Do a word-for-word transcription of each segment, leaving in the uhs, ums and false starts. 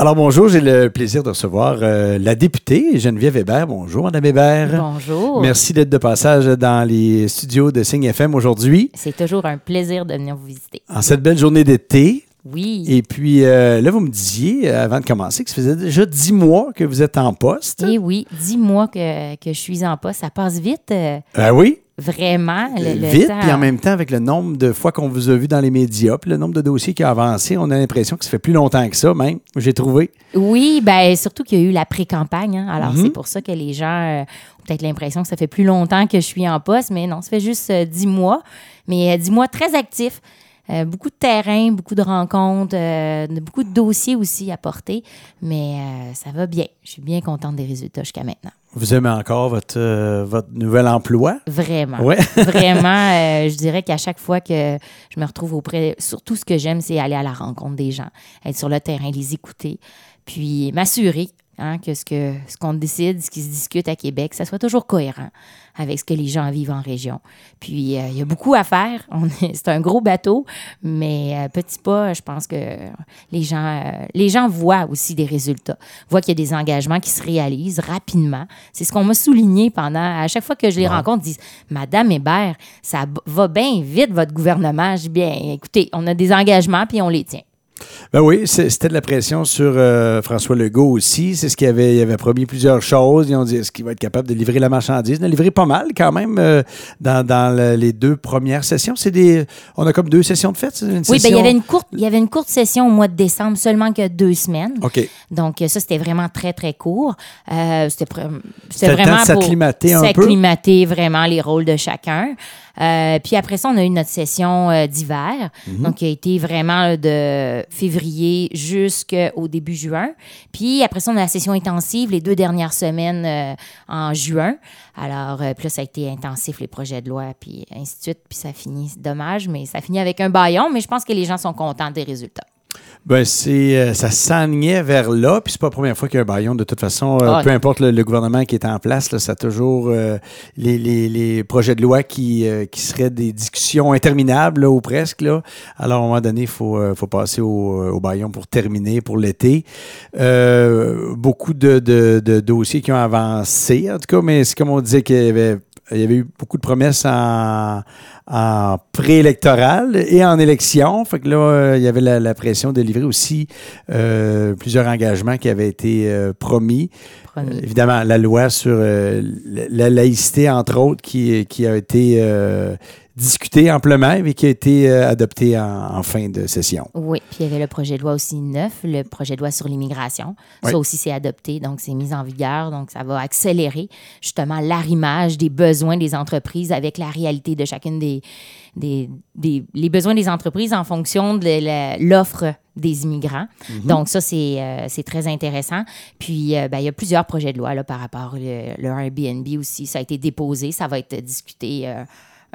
Alors bonjour, j'ai le plaisir de recevoir euh, la députée Geneviève Hébert. Bonjour Madame Hébert. Bonjour. Merci d'être de passage dans les studios de Signe F M aujourd'hui. C'est toujours un plaisir de venir vous visiter. En cette belle journée d'été. Oui. Et puis euh, là, vous me disiez, avant de commencer, que ça faisait déjà dix mois que vous êtes en poste. Eh oui, dix mois que, que je suis en poste. Ça passe vite. Ah euh, oui? Vraiment. Le, le Vite, puis en même temps, avec le nombre de fois qu'on vous a vu dans les médias, puis le nombre de dossiers qui a avancé, on a l'impression que ça fait plus longtemps que ça, même, j'ai trouvé. Oui, bien, surtout qu'il y a eu la pré-campagne. Hein. Alors, mm-hmm. c'est pour ça que les gens euh, ont peut-être l'impression que ça fait plus longtemps que je suis en poste, mais non, ça fait juste dix euh, mois. Mais dix euh, mois très actifs. Euh, beaucoup de terrain, beaucoup de rencontres, euh, beaucoup de dossiers aussi à porter, mais euh, ça va bien. Je suis bien contente des résultats jusqu'à maintenant. Vous aimez encore votre, euh, votre nouvel emploi? Vraiment. Ouais. Vraiment, euh, je dirais qu'à chaque fois que je me retrouve auprès, surtout ce que j'aime, c'est aller à la rencontre des gens, être sur le terrain, les écouter, puis m'assurer hein, que ce que ce qu'on décide, ce qui se discute à Québec, ça soit toujours cohérent avec ce que les gens vivent en région. Puis, euh, il y a beaucoup à faire. On est, c'est un gros bateau, mais euh, petit pas, je pense que les gens, euh, les gens voient aussi des résultats, voient qu'il y a des engagements qui se réalisent rapidement. C'est ce qu'on m'a souligné pendant, à chaque fois que je les ouais. rencontre, ils disent « Madame Hébert, ça va bien vite, votre gouvernement. » Je dis « Bien, écoutez, on a des engagements, puis on les tient. » Ben oui, c'était de la pression sur euh, François Legault aussi. C'est ce qu'il avait, il avait promis plusieurs choses. Ils ont dit, est-ce qu'il va être capable de livrer la marchandise? Il a livré pas mal quand même euh, dans, dans le, les deux premières sessions. C'est des, on a comme deux sessions de fête? C'est une oui, session... ben, il, y avait une courte, il y avait une courte session au mois de décembre, seulement que deux semaines. OK. Donc ça, c'était vraiment très, très court. Euh, c'était pr- c'était, c'était vraiment le temps de s'acclimater un peu. S'acclimater vraiment les rôles de chacun. Euh, puis après ça, on a eu notre session euh, d'hiver, mm-hmm. donc qui a été vraiment là, de février jusqu'au début juin. Puis après ça, on a la session intensive les deux dernières semaines euh, en juin. Alors, euh, puis là, ça a été intensif, les projets de loi, puis ainsi de suite. Puis ça finit, c'est dommage, mais ça finit avec un bâillon. Mais je pense que les gens sont contents des résultats. Ben c'est euh, ça s'enlignait vers là, puis c'est pas la première fois qu'il y a un baillon. De toute façon, euh, ah, peu importe le, le gouvernement qui est en place, là, ça a toujours euh, les, les, les projets de loi qui, euh, qui seraient des discussions interminables, là, ou presque. Là. Alors, à un moment donné, il faut, euh, faut passer au, au baillon pour terminer, pour l'été. Euh, beaucoup de, de, de dossiers qui ont avancé, en tout cas, mais c'est comme on disait qu'il y avait... Il y avait eu beaucoup de promesses en, en préélectorale et en élection. Fait que là, il y avait la, la pression de livrer aussi euh, plusieurs engagements qui avaient été euh, promis. promis. Euh, évidemment, la loi sur euh, la laïcité, entre autres, qui, qui a été euh, discutée amplement et qui a été euh, adoptée en, en fin de session. Oui, puis il y avait le projet de loi aussi neuf, le projet de loi sur l'immigration. Oui. Ça aussi, c'est adopté, donc c'est mis en vigueur. Donc, ça va accélérer justement l'arrimage des besoins des entreprises avec la réalité de chacune des, des, des les besoins des entreprises en fonction de la, l'offre des immigrants. Mm-hmm. Donc ça, c'est, euh, c'est très intéressant. Puis, euh, ben, il y a plusieurs projets de loi là, par rapport le, le Airbnb aussi. Ça a été déposé, ça va être discuté euh,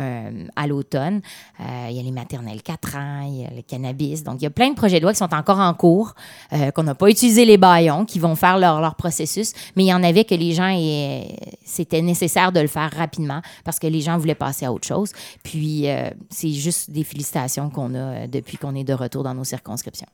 euh, à l'automne. Euh, il y a les maternelles quatre ans, il y a le cannabis. Donc, il y a plein de projets de loi qui sont encore en cours, euh, qu'on n'a pas utilisé les baillons, qui vont faire leur, leur processus, mais il y en avait que les gens... aient, c'était nécessaire de le faire rapidement parce que les gens voulaient passer à autre chose. Puis, euh, c'est juste des félicitations qu'on a depuis qu'on est de retour dans nos circonscriptions.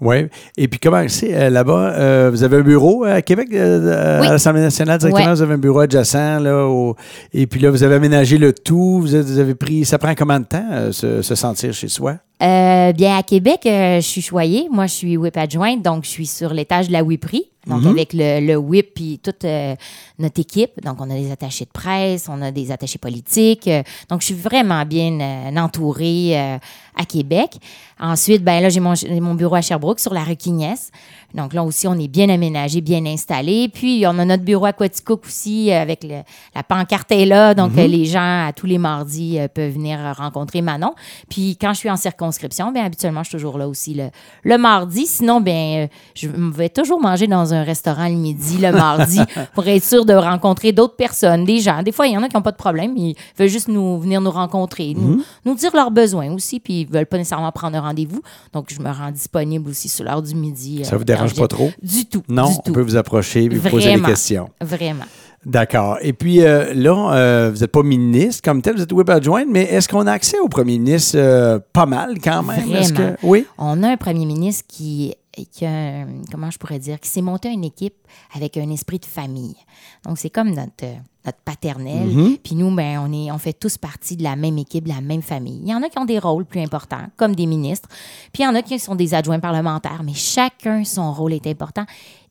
Oui. Et puis, comment c'est euh, là-bas? Euh, vous avez un bureau à Québec, euh, oui. à l'Assemblée nationale directement? Ouais. Vous avez un bureau adjacent. Là, au... Et puis là, vous avez aménagé le tout. Vous avez, vous avez pris... Ça prend combien de temps, euh, se, se sentir chez soi? Euh, bien, à Québec, euh, je suis choyée. Moi, je suis whip adjointe, donc je suis sur l'étage de la whipperie. Donc, mm-hmm. avec le, le whip puis toute euh, notre équipe. Donc, on a des attachés de presse, on a des attachés politiques. Euh, donc, je suis vraiment bien euh, entourée euh, à Québec. Ensuite, ben là, j'ai mon, mon bureau à Sherbrooke sur la rue Quignesse. Donc, là aussi, on est bien aménagé, bien installé. Puis, on a notre bureau à Coaticook aussi euh, avec le, la pancarte est là. Donc, mm-hmm. euh, les gens, à tous les mardis, euh, peuvent venir rencontrer Manon. Puis, quand je suis en circonscription, bien, habituellement, je suis toujours là aussi le, le mardi. Sinon, bien, euh, je vais toujours manger dans un un restaurant le midi, le mardi, pour être sûr de rencontrer d'autres personnes, des gens. Des fois, il y en a qui n'ont pas de problème, ils veulent juste nous, venir nous rencontrer, nous, mm-hmm. nous dire leurs besoins aussi, puis ils ne veulent pas nécessairement prendre un rendez-vous. Donc, je me rends disponible aussi sur l'heure du midi. Ça ne euh, vous dérange pas trop? Du tout. Non, du on tout. peut vous approcher et vous poser des questions. Vraiment. D'accord. Et puis euh, là, euh, vous n'êtes pas ministre comme tel, vous êtes whip adjointe, mais est-ce qu'on a accès au premier ministre euh, pas mal quand même? Vraiment. Est-ce que... Oui. On a un premier ministre qui qui a, comment je pourrais dire, qui s'est monté une équipe avec un esprit de famille. Donc, c'est comme notre, notre paternel. Mm-hmm. Puis nous, ben, on, est, on fait tous partie de la même équipe, de la même famille. Il y en a qui ont des rôles plus importants, comme des ministres. Puis il y en a qui sont des adjoints parlementaires, mais chacun, son rôle est important.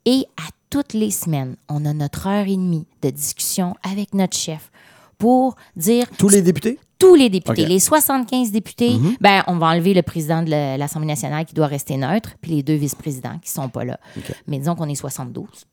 Et à toutes les semaines, on a notre heure et demie de discussion avec notre chef pour dire... Tous les députés? Tous les députés. Okay. Les soixante-quinze députés, mm-hmm. ben, on va enlever le président de l'Assemblée nationale qui doit rester neutre, puis les deux vice-présidents qui ne sont pas là. Okay. Mais disons qu'on est soixante-douze.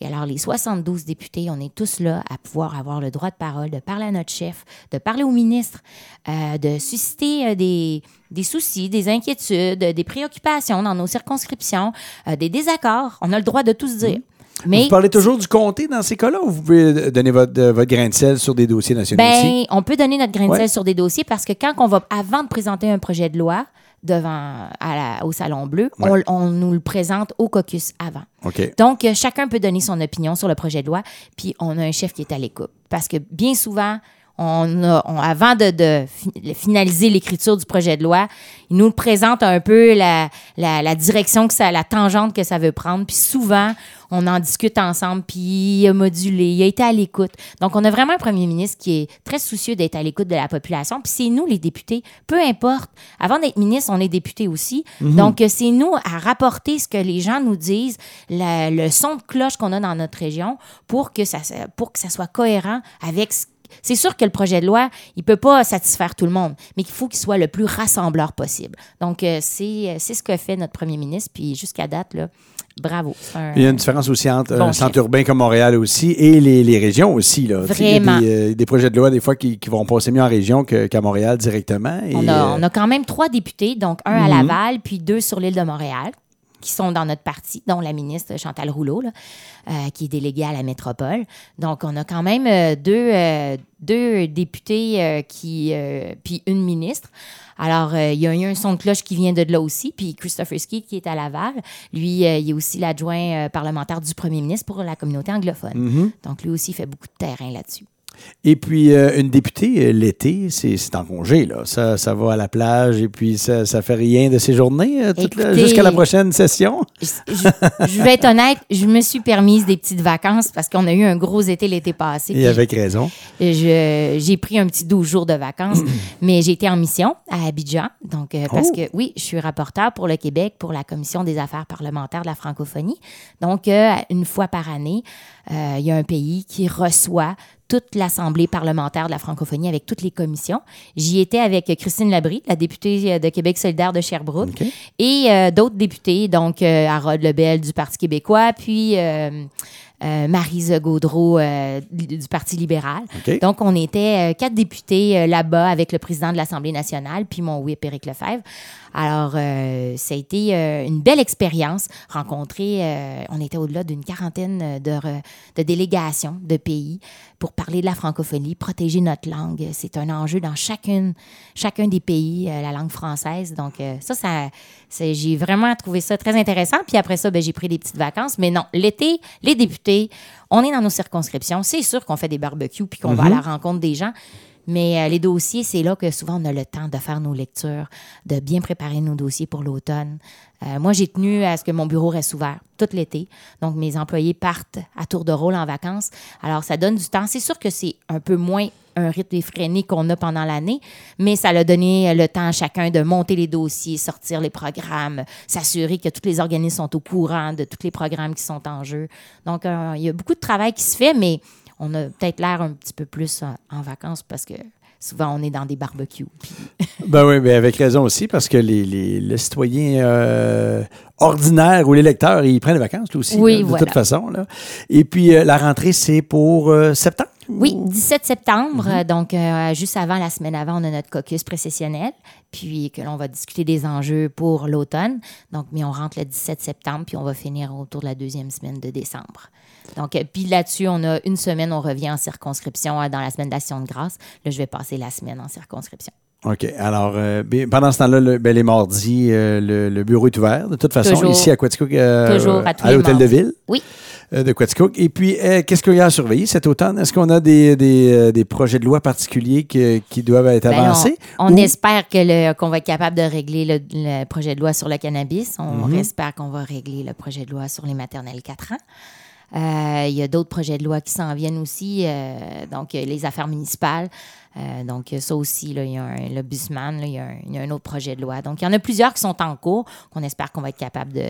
Et alors, les soixante-douze députés, on est tous là à pouvoir avoir le droit de parole, de parler à notre chef, de parler au ministre, euh, de susciter euh, des, des soucis, des inquiétudes, des préoccupations dans nos circonscriptions, euh, des désaccords. On a le droit de tout se dire. Mm-hmm. Mais, vous parlez toujours du comté dans ces cas-là ou vous pouvez donner votre, votre grain de sel sur des dossiers nationaux ben, ici? On peut donner notre grain de ouais. sel sur des dossiers parce que quand on va, avant de présenter un projet de loi devant, à la, au Salon Bleu, ouais. on, on nous le présente au caucus avant. Okay. Donc, chacun peut donner son opinion sur le projet de loi puis on a un chef qui est à l'écoute parce que bien souvent... On a, on, avant de, de finaliser l'écriture du projet de loi, il nous présente un peu la, la, la direction, que ça, la tangente que ça veut prendre. Puis souvent, on en discute ensemble, puis il a modulé, il a été à l'écoute. Donc, on a vraiment un premier ministre qui est très soucieux d'être à l'écoute de la population. Puis c'est nous, les députés, peu importe. Avant d'être ministre, on est député aussi. Mm-hmm. Donc, c'est nous à rapporter ce que les gens nous disent, la, le son de cloche qu'on a dans notre région pour que ça, pour que ça soit cohérent avec ce c'est sûr que le projet de loi, il ne peut pas satisfaire tout le monde, mais il faut qu'il soit le plus rassembleur possible. Donc, euh, c'est, c'est ce qu'a fait notre premier ministre. Puis jusqu'à date, là, bravo. Un, il y a une différence aussi entre bon un centre urbain comme Montréal aussi et les, les régions aussi. Là. Vraiment. Il y a des, euh, des projets de loi, des fois, qui, qui vont passer mieux en région que, qu'à Montréal directement. Et on, a, on a quand même trois députés, donc un mm-hmm. à Laval, puis deux sur l'île de Montréal, qui sont dans notre parti, dont la ministre Chantal Rouleau, là, euh, qui est déléguée à la métropole. Donc, on a quand même euh, deux, euh, deux députés euh, qui, euh, puis une ministre. Alors, euh, il y a eu un son de cloche qui vient de là aussi. Puis Christopher Skeete, qui est à Laval, lui, euh, il est aussi l'adjoint euh, parlementaire du premier ministre pour la communauté anglophone. Mm-hmm. Donc, lui aussi, il fait beaucoup de terrain là-dessus. Et puis, euh, une députée, euh, l'été, c'est, c'est en congé, là. Ça, ça va à la plage et puis ça, ça fait rien de ses journées euh, toute Écoutez, la, jusqu'à la prochaine session. Je, je, je vais être honnête, je me suis permise des petites vacances parce qu'on a eu un gros été l'été passé. Et avec je, raison. Je, j'ai pris un petit douze jours de vacances, mais j'ai été en mission à Abidjan. Donc, euh, parce oh. que, oui, je suis rapporteur pour le Québec pour la Commission des affaires parlementaires de la francophonie. Donc, euh, une fois par année, euh, il y a un pays qui reçoit toute l'Assemblée parlementaire de la francophonie avec toutes les commissions. J'y étais avec Christine Labrie, la députée de Québec solidaire de Sherbrooke, okay. et euh, d'autres députés, donc euh, Harold Lebel du Parti québécois, puis euh, euh, Marie-Zegaudreau euh, du Parti libéral. Okay. Donc, on était euh, quatre députés euh, là-bas avec le président de l'Assemblée nationale, puis mon whip, Éric Lefebvre. Alors, euh, ça a été euh, une belle expérience. Rencontrer, euh, on était au-delà d'une quarantaine de, re, de délégations de pays pour parler de la francophonie, protéger notre langue. C'est un enjeu dans chacune, chacun des pays, euh, la langue française. Donc, euh, ça, ça c'est, j'ai vraiment trouvé ça très intéressant. Puis après ça, bien, j'ai pris des petites vacances. Mais non, l'été, les députés, on est dans nos circonscriptions. C'est sûr qu'on fait des barbecues puis qu'on mm-hmm. va à la rencontre des gens. Mais euh, les dossiers, c'est là que souvent on a le temps de faire nos lectures, de bien préparer nos dossiers pour l'automne. Euh, moi, j'ai tenu à ce que mon bureau reste ouvert tout l'été. Donc, mes employés partent à tour de rôle en vacances. Alors, ça donne du temps. C'est sûr que c'est un peu moins un rythme effréné qu'on a pendant l'année, mais ça a donné le temps à chacun de monter les dossiers, sortir les programmes, s'assurer que tous les organismes sont au courant de tous les programmes qui sont en jeu. Donc, euh, il y a beaucoup de travail qui se fait, mais... On a peut-être l'air un petit peu plus en vacances parce que souvent, on est dans des barbecues. Puis... ben oui, mais avec raison aussi, parce que les, les, le citoyen euh, ordinaire ou l'électeur, il prend les vacances, lui aussi, oui, là, de voilà. toute façon. Là. Et puis, euh, la rentrée, c'est pour euh, septembre? Oui, dix-sept septembre. Mm-hmm. Donc, euh, juste avant, la semaine avant, on a notre caucus précessionnel, puis que l'on va discuter des enjeux pour l'automne. Donc, mais on rentre le dix-sept septembre, puis on va finir autour de la deuxième semaine de décembre. Donc, euh, puis là-dessus, on a une semaine, on revient en circonscription euh, dans la semaine d'Action de grâce. Là, je vais passer la semaine en circonscription. OK. Alors, euh, pendant ce temps-là, le, ben, les mardis, euh, le, le bureau est ouvert, de toute façon, toujours, ici à Coaticook, euh, à l'Hôtel de Ville. Oui. de Coaticook. Et puis, euh, qu'est-ce qu'il y a à surveiller cet automne? Est-ce qu'on a des, des, des projets de loi particuliers que, qui doivent être ben avancés? On, on ou... espère que le, qu'on va être capable de régler le, le projet de loi sur le cannabis. On mm-hmm. espère qu'on va régler le projet de loi sur les maternelles quatre ans. Il euh, y a d'autres projets de loi qui s'en viennent aussi, euh, donc les affaires municipales. Euh, donc, ça aussi, il y a un l'Obusman, il y, y a un autre projet de loi. Donc, il y en a plusieurs qui sont en cours, qu'on espère qu'on va être capable de,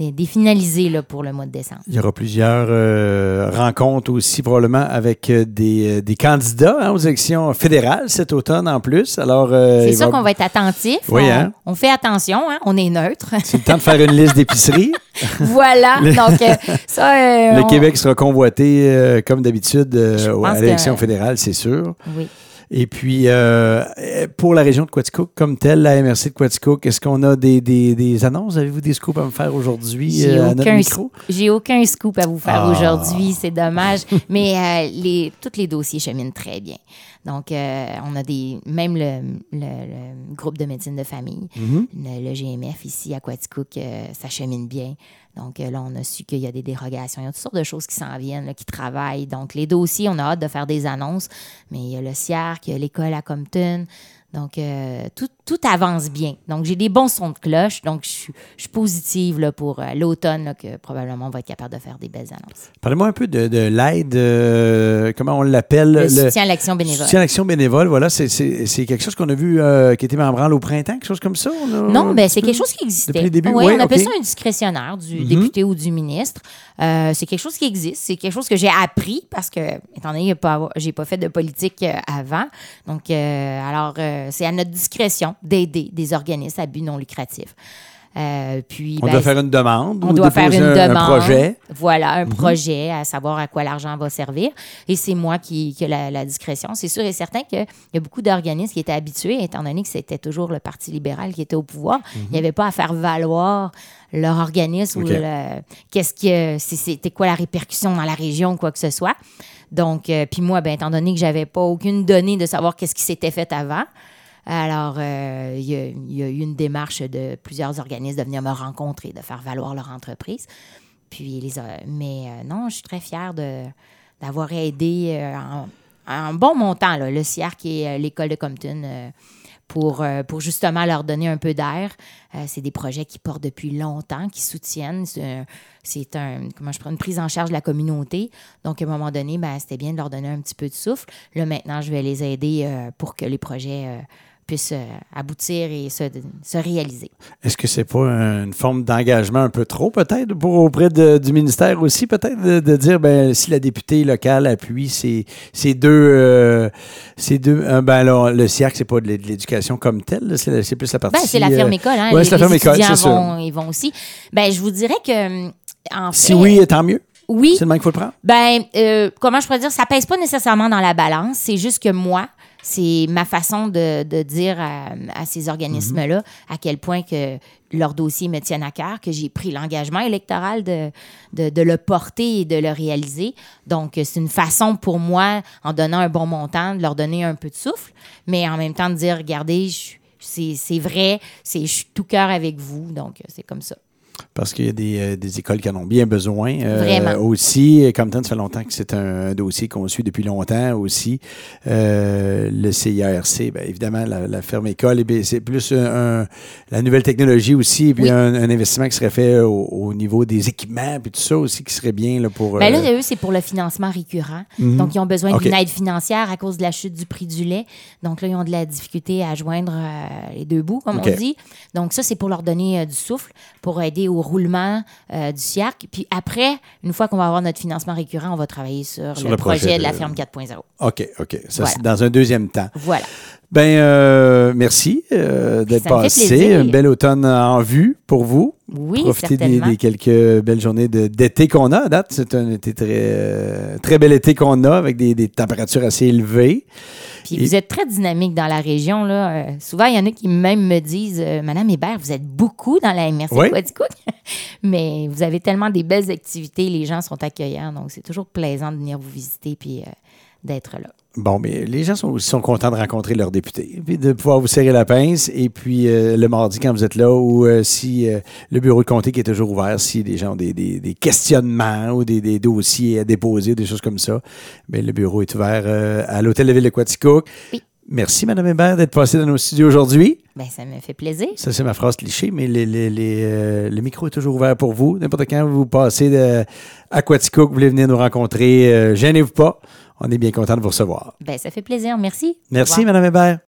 de, de finaliser là, pour le mois de décembre. Il y aura plusieurs euh, rencontres aussi, probablement, avec des, des candidats hein, aux élections fédérales cet automne en plus. Alors, euh, c'est sûr va... qu'on va être attentif. Oui, hein? on, on fait attention, hein? on est neutre. C'est le temps de faire une liste d'épicerie. Voilà. Le... Donc, euh, ça, euh, le on... Québec sera convoité, euh, comme d'habitude, euh, à l'élection que... fédérale, c'est sûr. Oui. Et puis, euh, pour la région de Coaticook, comme telle, la M R C de Coaticook, est-ce qu'on a des, des, des annonces? Avez-vous des scoops à me faire aujourd'hui j'ai euh, à notre micro? Sc- j'ai aucun scoop à vous faire ah. aujourd'hui, c'est dommage. Mais euh, les, tous les dossiers cheminent très bien. Donc, euh, on a des même le, le, le groupe de médecine de famille, mm-hmm. le, le G M F ici à Coaticook, euh, ça chemine bien. Donc là, on a su qu'il y a des dérogations. Il y a toutes sortes de choses qui s'en viennent, là, qui travaillent. Donc, les dossiers, on a hâte de faire des annonces. Mais il y a le C I R C, il y a l'école à Compton. Donc, euh, tout, tout avance bien. Donc, j'ai des bons sons de cloche. Donc, je suis, je suis positive là, pour euh, l'automne, là, que probablement on va être capable de faire des belles annonces. Parlez-moi un peu de, de l'aide, euh, comment on l'appelle? Le, le soutien à l'action bénévole. Le soutien à l'action bénévole, voilà. C'est, c'est, c'est quelque chose qu'on a vu euh, qui était mis en branle au printemps, quelque chose comme ça? A, non, ben, c'est peu, quelque chose qui existait. Depuis le début, oui, oui, on appelle okay. ça un discrétionnaire du mm-hmm. député ou du ministre. Euh, c'est quelque chose qui existe. C'est quelque chose que j'ai appris parce que, étant donné que j'ai pas fait de politique euh, avant. Donc, euh, alors... Euh, c'est à notre discrétion d'aider des organismes à but non lucratif. Euh, puis, on ben, doit faire une demande. On doit faire une un, demande. Un projet. Voilà, un mm-hmm. projet, à savoir à quoi l'argent va servir. Et c'est moi qui, qui ai la, la discrétion. C'est sûr et certain qu'il y a beaucoup d'organismes qui étaient habitués, étant donné que c'était toujours le Parti libéral qui était au pouvoir. Mm-hmm. Il n'y avait pas à faire valoir leur organisme okay. ou le, qu'est-ce que, c'était quoi la répercussion dans la région, quoi que ce soit. Donc, euh, puis moi, ben, étant donné que je n'avais pas aucune donnée de savoir qu'est-ce qui s'était fait avant, alors euh, il, y a, il y a eu une démarche de plusieurs organismes de venir me rencontrer, de faire valoir leur entreprise. Puis les, euh, mais euh, non, je suis très fière de, d'avoir aidé euh, en, en bon montant là, le C I A R C et euh, l'école de Compton euh, pour, euh, pour justement leur donner un peu d'air. Euh, c'est des projets qui portent depuis longtemps, qui soutiennent. Euh, c'est un, comment je prends, une prise en charge de la communauté. Donc, à un moment donné, ben, c'était bien de leur donner un petit peu de souffle. Là, maintenant, je vais les aider euh, pour que les projets euh, puissent euh, aboutir et se, se réaliser. Est-ce que c'est pas une forme d'engagement un peu trop, peut-être, pour auprès de, du ministère aussi, peut-être, de, de dire, ben si la députée locale appuie ces, ces deux... Euh, ces deux euh, ben alors, le C I A C, c'est pas de l'éducation comme telle, c'est, c'est plus la partie... Ben, c'est la ferme école, hein? Oui, c'est la ferme école, c'est vont, sûr. Ils vont aussi. Ben je vous dirais que... En fait, si oui, tant mieux. Oui. C'est le même qu'il faut le prendre. Ben, euh, comment je pourrais dire, ça pèse pas nécessairement dans la balance. C'est juste que moi, c'est ma façon de, de dire à, à ces organismes-là mm-hmm. à quel point que leur dossier me tienne à cœur, que j'ai pris l'engagement électoral de, de, de le porter et de le réaliser. Donc, c'est une façon pour moi, en donnant un bon montant, de leur donner un peu de souffle, mais en même temps de dire, regardez, je, c'est, c'est vrai, c'est, je suis tout cœur avec vous. Donc, c'est comme ça. Parce qu'il y a des, euh, des écoles qui en ont bien besoin euh, aussi. Compton, ça fait longtemps que c'est un, un dossier qu'on suit depuis longtemps aussi. Euh, le C I R C, bien évidemment, la, la ferme école, et bien, c'est plus un, un, la nouvelle technologie aussi, et puis oui. un, un investissement qui serait fait au, au niveau des équipements, puis tout ça aussi qui serait bien là, pour... Bien là, euh, eux, c'est pour le financement récurrent. Mm-hmm. Donc, ils ont besoin okay. d'une aide financière à cause de la chute du prix du lait. Donc là, ils ont de la difficulté à joindre euh, les deux bouts, comme okay. on dit. Donc ça, c'est pour leur donner euh, du souffle, pour aider au roulement euh, du C I A R C. Puis après, une fois qu'on va avoir notre financement récurrent, on va travailler sur, sur le, le projet, projet de la ferme quatre point zéro. OK, OK. Ça, voilà. C'est dans un deuxième temps. Voilà. Bien, euh, merci euh, d'être ça passé. Un bel automne en vue pour vous. Oui, profitez des, des quelques belles journées de, d'été qu'on a à date. C'est un été très, euh, très bel été qu'on a avec des, des températures assez élevées. Puis et... vous êtes très dynamique dans la région. Là. Euh, souvent, il y en a qui même me disent euh, « Madame Hébert, vous êtes beaucoup dans la M R C oui. Coaticook. Mais vous avez tellement des belles activités. Les gens sont accueillants. Donc, c'est toujours plaisant de venir vous visiter puis euh, d'être là. » Bon, mais les gens sont, sont contents de rencontrer leurs députés, puis de pouvoir vous serrer la pince. Et puis, euh, le mardi, quand vous êtes là, ou euh, si euh, le bureau de comté qui est toujours ouvert, si les gens ont des, des, des questionnements ou des, des dossiers à déposer, des choses comme ça, bien, le bureau est ouvert euh, à l'Hôtel de Ville de Coaticook. Oui. Merci, Mme Hébert, d'être passée dans nos studios aujourd'hui. Bien, ça me fait plaisir. Ça, c'est ma phrase cliché, mais les, les, les, euh, le micro est toujours ouvert pour vous. N'importe quand vous passez de, à Coaticook, vous voulez venir nous rencontrer, euh, gênez-vous pas. On est bien content de vous recevoir. Bien, ça fait plaisir. Merci. Merci, Mme Hébert.